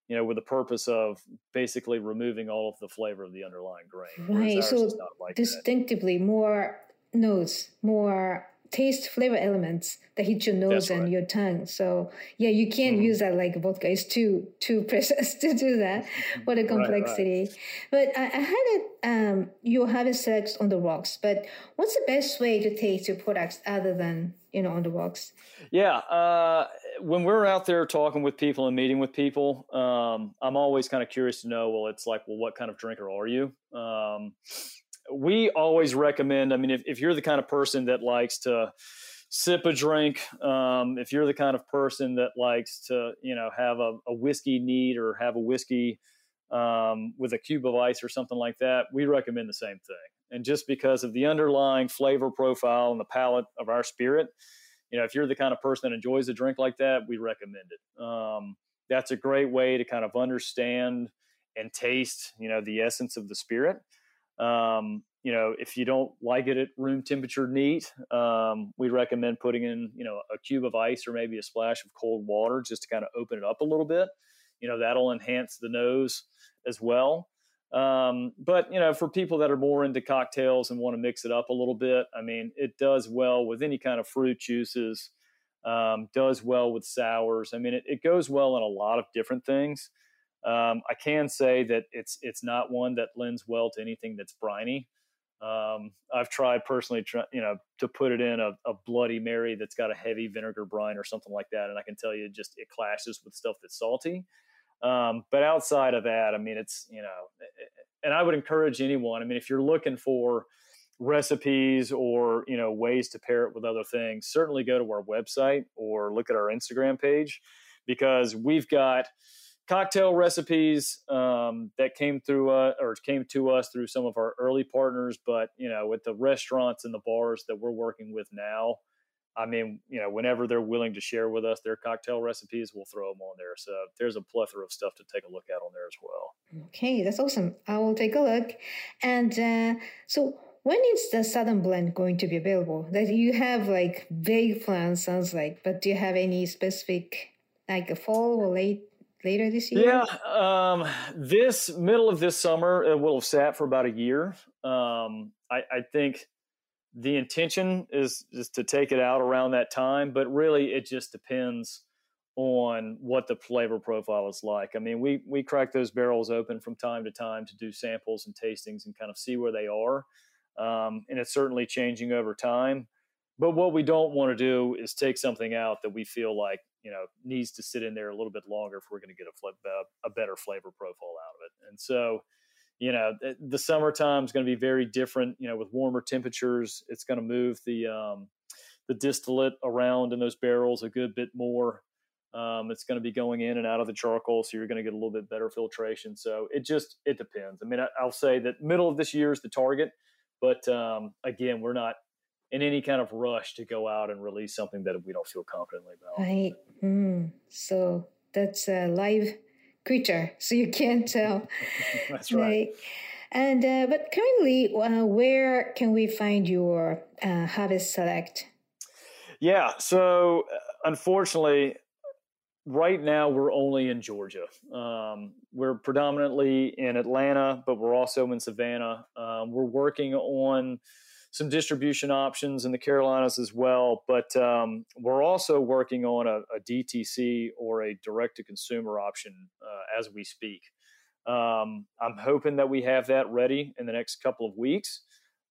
you know, with the purpose of basically removing all of the flavor of the underlying grain. Right, so like distinctively more notes, more taste flavor elements that hit your nose and your tongue. So yeah, you can't use that like vodka. It's too precious to do that. What a complexity. Right. But I had you have a select on the rocks, but what's the best way to taste your products other than, you know, on the rocks? Yeah. When we're out there talking with people and meeting with people, I'm always kind of curious to know, what kind of drinker are you? We always recommend, I mean, if you're the kind of person that likes to sip a drink, if you're the kind of person that likes to, you know, have a whiskey neat or have a whiskey with a cube of ice or something like that, we recommend the same thing. And just because of the underlying flavor profile and the palate of our spirit, you know, if you're the kind of person that enjoys a drink like that, we recommend it. That's a great way to kind of understand and taste, you know, the essence of the spirit. You know, if you don't like it at room temperature neat, we recommend putting in, you know, a cube of ice or maybe a splash of cold water just to kind of open it up a little bit. You know, that'll enhance the nose as well. But, you know, for people that are more into cocktails and want to mix it up a little bit, I mean, it does well with any kind of fruit juices, does well with sours. I mean, it goes well in a lot of different things. I can say that it's not one that lends well to anything that's briny. I've tried personally, to put it in a Bloody Mary that's got a heavy vinegar brine or something like that. And I can tell you it clashes with stuff that's salty. But outside of that, I mean, and I would encourage anyone, I mean, if you're looking for recipes or, you know, ways to pair it with other things, certainly go to our website or look at our Instagram page, because we've got cocktail recipes that came to us through some of our early partners, but you know, with the restaurants and the bars that we're working with now, I mean, you know, whenever they're willing to share with us their cocktail recipes, we'll throw them on there. So there's a plethora of stuff to take a look at on there as well. Okay, that's awesome. I will take a look. And so when is the Southern Blend going to be available? That you have like vague plans, sounds like, but do you have any specific, like a fall or later this year? Yeah, this middle of this summer, it will have sat for about a year. I think the intention is to take it out around that time, but really it just depends on what the flavor profile is like. I mean, we crack those barrels open from time to time to do samples and tastings and kind of see where they are. And it's certainly changing over time. But what we don't want to do is take something out that we feel like, you know, needs to sit in there a little bit longer if we're going to get a better flavor profile out of it. And so, you know, the summertime is going to be very different. You know, with warmer temperatures, it's going to move the distillate around in those barrels a good bit more. It's going to be going in and out of the charcoal, so you're going to get a little bit better filtration. So it depends. I mean, I'll say that middle of this year is the target, but again, we're not in any kind of rush to go out and release something that we don't feel confidently about. Right. So that's a live creature, so you can't tell. That's right. And but currently, where can we find your Harvest Select? Yeah. So unfortunately, right now we're only in Georgia. We're predominantly in Atlanta, but we're also in Savannah. We're working on some distribution options in the Carolinas as well. But we're also working on a DTC or a direct-to-consumer option as we speak. I'm hoping that we have that ready in the next couple of weeks.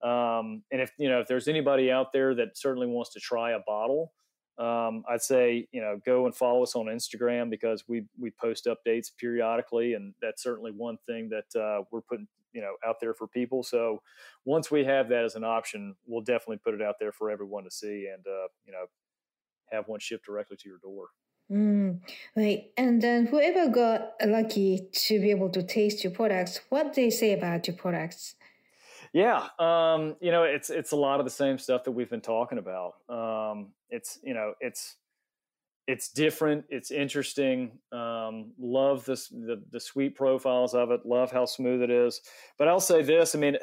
And if, you know, if there's anybody out there that certainly wants to try a bottle, I'd say, you know, go and follow us on Instagram, because we post updates periodically. And that's certainly one thing that we're putting, you know, out there for people. So once we have that as an option, we'll definitely put it out there for everyone to see and, you know, have one shipped directly to your door. Right. And then whoever got lucky to be able to taste your products, what they say about your products? Yeah. You know, it's a lot of the same stuff that we've been talking about. It's different. It's interesting. Love this, the sweet profiles of it. Love how smooth it is. But I'll say this. I mean,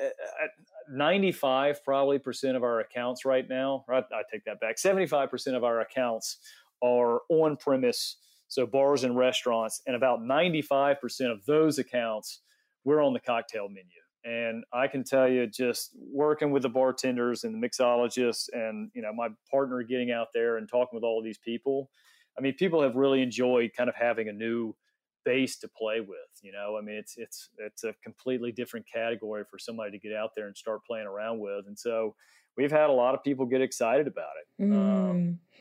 95% of our accounts right now, or I take that back, 75% of our accounts are on premise, so bars and restaurants. And about 95% of those accounts, we're on the cocktail menu. And I can tell you, just working with the bartenders and the mixologists and, you know, my partner getting out there and talking with all of these people, I mean, people have really enjoyed kind of having a new base to play with, you know. I mean, it's a completely different category for somebody to get out there and start playing around with. And so we've had a lot of people get excited about it.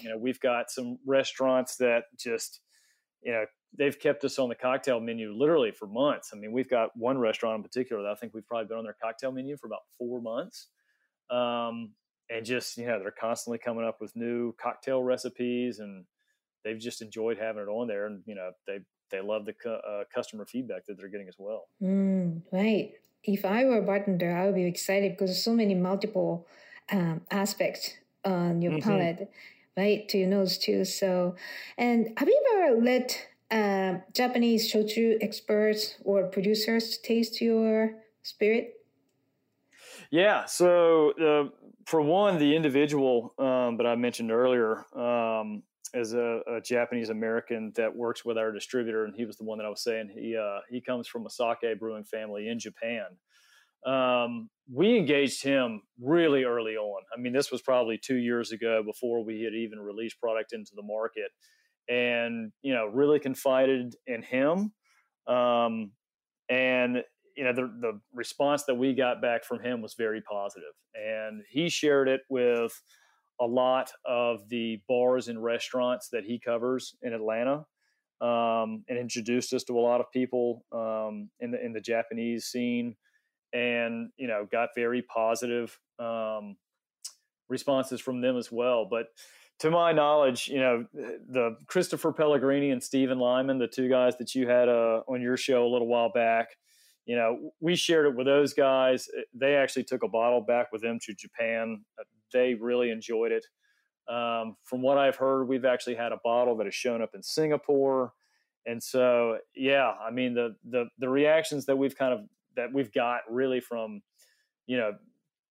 You know, we've got some restaurants that just, you know, they've kept us on the cocktail menu literally for months. I mean, we've got one restaurant in particular that I think we've probably been on their cocktail menu for about 4 months. And just, you know, they're constantly coming up with new cocktail recipes, and they've just enjoyed having it on there. And, you know, they love the customer feedback that they're getting as well. Right. If I were a bartender, I would be excited because there's so many multiple aspects on your palate, right, to your nose too. So, and have you ever let Japanese shochu experts or producers to taste your spirit? Yeah. So for one, the individual that I mentioned earlier is a Japanese American that works with our distributor, and he was the one that I was saying he comes from a sake brewing family in Japan. We engaged him really early on. I mean, this was probably 2 years ago before we had even released product into the market, and, you know, really confided in him. And, you know, the response that we got back from him was very positive. And he shared it with a lot of the bars and restaurants that he covers in Atlanta, and introduced us to a lot of people in the Japanese scene. And, you know, got very positive responses from them as well. But to my knowledge, you know, the Christopher Pellegrini and Steven Lyman, the two guys that you had on your show a little while back, you know, we shared it with those guys. They actually took a bottle back with them to Japan. They really enjoyed it. From what I've heard, we've actually had a bottle that has shown up in Singapore. And so, yeah, I mean, the reactions that we've got really from, you know,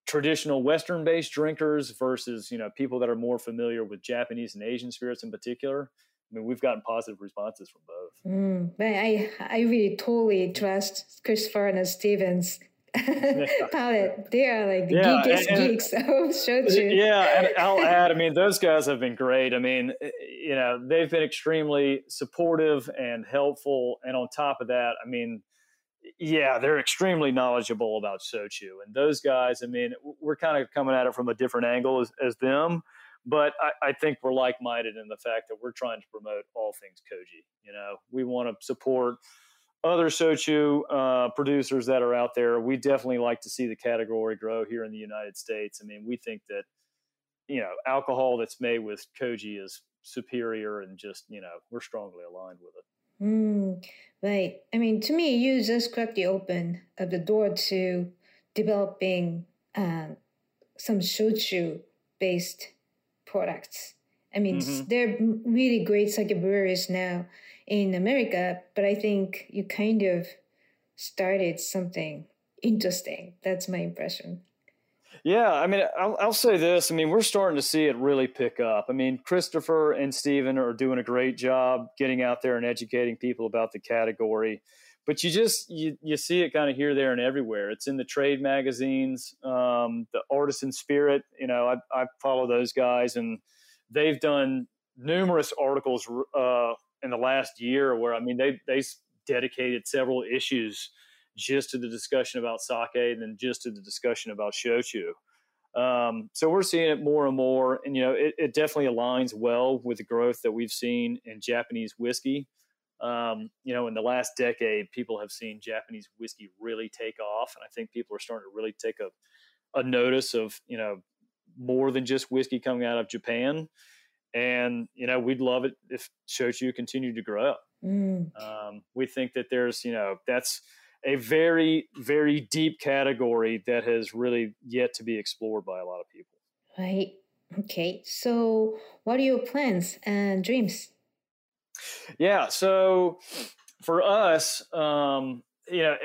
traditional Western-based drinkers versus, you know, people that are more familiar with Japanese and Asian spirits in particular. I mean, we've gotten positive responses from both. But I really totally trust Christopher and Steven's palate. They are like the geeks of shochu. Yeah, and I'll add, I mean, those guys have been great. I mean, you know, they've been extremely supportive and helpful. And on top of that, I mean, yeah, they're extremely knowledgeable about shochu. And those guys, I mean, we're kind of coming at it from a different angle as them, but I think we're like-minded in the fact that we're trying to promote all things koji. You know, we want to support other shochu producers that are out there. We definitely like to see the category grow here in the United States. I mean, we think that, you know, alcohol that's made with koji is superior, and just, you know, we're strongly aligned with it. Right. I mean, to me, you just cracked the open of the door to developing some shochu-based products. I mean, there are really great sake breweries now in America, but I think you kind of started something interesting. That's my impression. Yeah, I mean, I'll say this. I mean, we're starting to see it really pick up. I mean, Christopher and Steven are doing a great job getting out there and educating people about the category. But you see it kind of here, there, and everywhere. It's in the trade magazines, the Artisan Spirit. You know, I follow those guys, and they've done numerous articles in the last year where, I mean, they dedicated several issues just to the discussion about sake, and then just to the discussion about shochu. So we're seeing it more and more, and, you know, it definitely aligns well with the growth that we've seen in Japanese whiskey. You know, in the last decade, people have seen Japanese whiskey really take off, and I think people are starting to really take a notice of, you know, more than just whiskey coming out of Japan. And, you know, we'd love it if shochu continued to grow. We think that there's, you know, that's a very, very deep category that has really yet to be explored by a lot of people. Right. Okay. So what are your plans and dreams? Yeah. So for us, you know,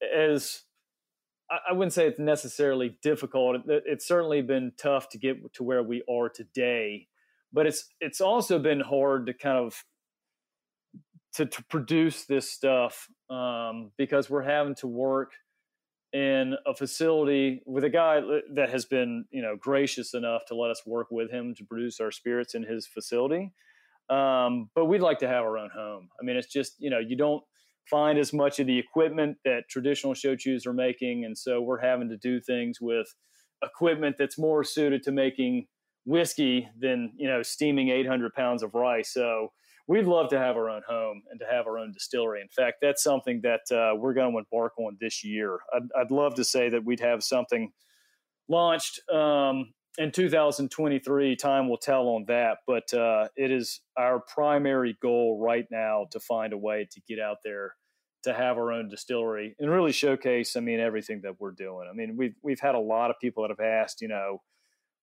I wouldn't say it's necessarily difficult. It's certainly been tough to get to where we are today, but it's also been hard to kind of to produce this stuff, because we're having to work in a facility with a guy that has been, you know, gracious enough to let us work with him to produce our spirits in his facility. But we'd like to have our own home. I mean, it's just, you know, you don't find as much of the equipment that traditional shochus are making. And so we're having to do things with equipment that's more suited to making whiskey than, you know, steaming 800 pounds of rice. So we'd love to have our own home and to have our own distillery. In fact, that's something that we're going to embark on this year. I'd love to say that we'd have something launched in 2023. Time will tell on that, but it is our primary goal right now to find a way to get out there to have our own distillery and really showcase, I mean, everything that we're doing. I mean, we've had a lot of people that have asked, you know,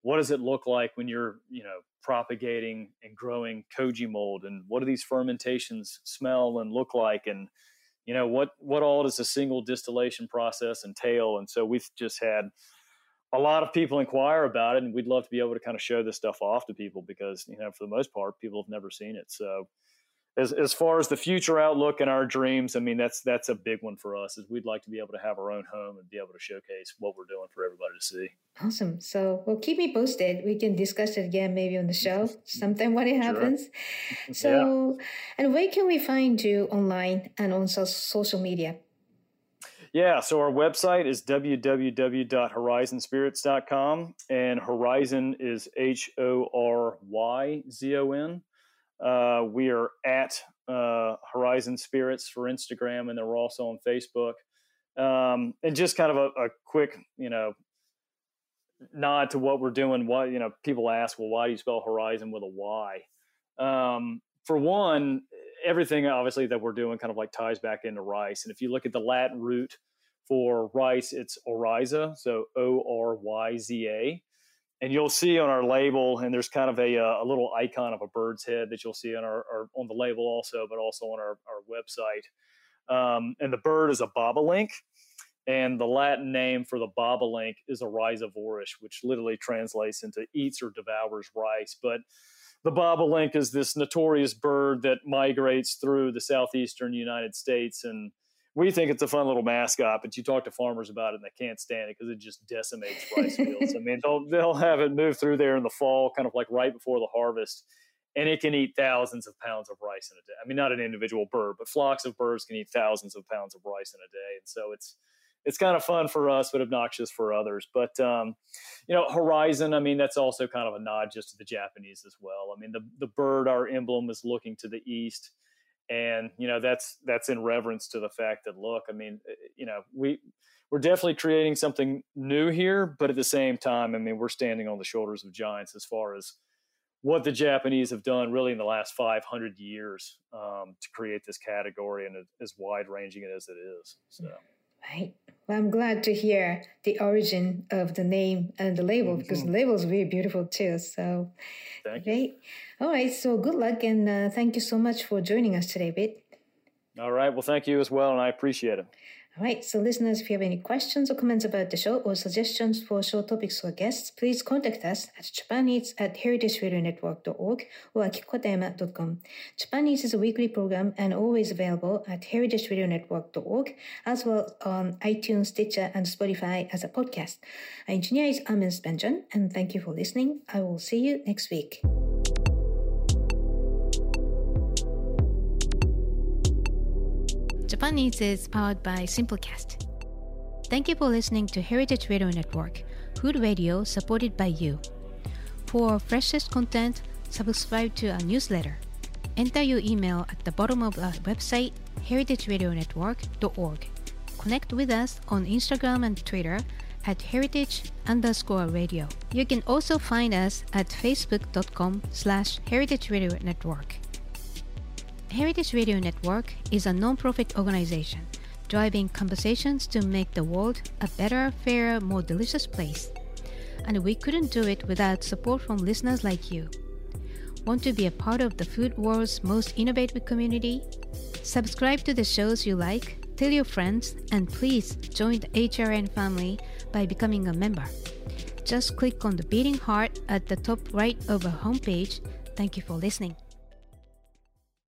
what does it look like when you're, you know, propagating and growing koji mold, and what do these fermentations smell and look like? And you know, what all does a single distillation process entail? And so we've just had a lot of people inquire about it, and we'd love to be able to kind of show this stuff off to people because, you know, for the most part, people have never seen it. So as far as the future outlook and our dreams, I mean, that's a big one for us, is we'd like to be able to have our own home and be able to showcase what we're doing for everybody to see. Awesome. So, well, keep me posted. We can discuss it again, maybe on the show sometime when it happens. Sure. So, yeah. And where can we find you online and on social media? Yeah, so our website is www.hryzonspirits.com, and Hryzon is Horyzon. We are at Hryzon Spirits for Instagram, and then we're also on Facebook. And just kind of a quick, you know, nod to what we're doing. Why, you know, people ask, well, why do you spell Hryzon with a Y? For one, everything obviously that we're doing kind of like ties back into rice. And if you look at the Latin root for rice, it's oryza, so O-R-Y-Z-A. And you'll see on our label, and there's kind of a little icon of a bird's head that you'll see on our on the label also, but also on our website. And the bird is a bobolink, and the Latin name for the bobolink is oryzavoris, which literally translates into eats or devours rice. But the bobolink is this notorious bird that migrates through the southeastern United States, and we think it's a fun little mascot, but you talk to farmers about it and they can't stand it because it just decimates rice fields. I mean, they'll have it move through there in the fall, kind of like right before the harvest, and it can eat thousands of pounds of rice in a day. I mean, not an individual bird, but flocks of birds can eat thousands of pounds of rice in a day. And so it's kind of fun for us, but obnoxious for others. But, you know, Hryzon, I mean, that's also kind of a nod just to the Japanese as well. I mean, the bird, our emblem, is looking to the east. And, you know, that's in reverence to the fact that, look, I mean, you know, we're definitely creating something new here. But at the same time, I mean, we're standing on the shoulders of giants as far as what the Japanese have done really in the last 500 years to create this category, and as wide-ranging as it is. So. Right. Well, I'm glad to hear the origin of the name and the label, because the label is really beautiful too. So, Thank you. All right. So good luck, and thank you so much for joining us today, Whit. All right. Well, thank you as well, and I appreciate it. All right. So listeners, if you have any questions or comments about the show or suggestions for show topics or guests, please contact us at japaneats@heritageradionetwork.org or akikotayama.com. Japan Eats is a weekly program and always available at heritageradionetwork.org, as well on iTunes, Stitcher, and Spotify as a podcast. Our engineer is Armin Spenjan, and thank you for listening. I will see you next week. Japan Eats is powered by Simplecast. Thank you for listening to Heritage Radio Network, food radio supported by you. For freshest content, subscribe to our newsletter. Enter your email at the bottom of our website, heritageradionetwork.org. Connect with us on Instagram and Twitter at heritage_radio. You can also find us at facebook.com/heritageradionetwork. Heritage Radio Network is a non-profit organization driving conversations to make the world a better, fairer, more delicious place. And we couldn't do it without support from listeners like you. Want to be a part of the food world's most innovative community? Subscribe to the shows you like, tell your friends, and please join the HRN family by becoming a member. Just click on the beating heart at the top right of our homepage. Thank you for listening.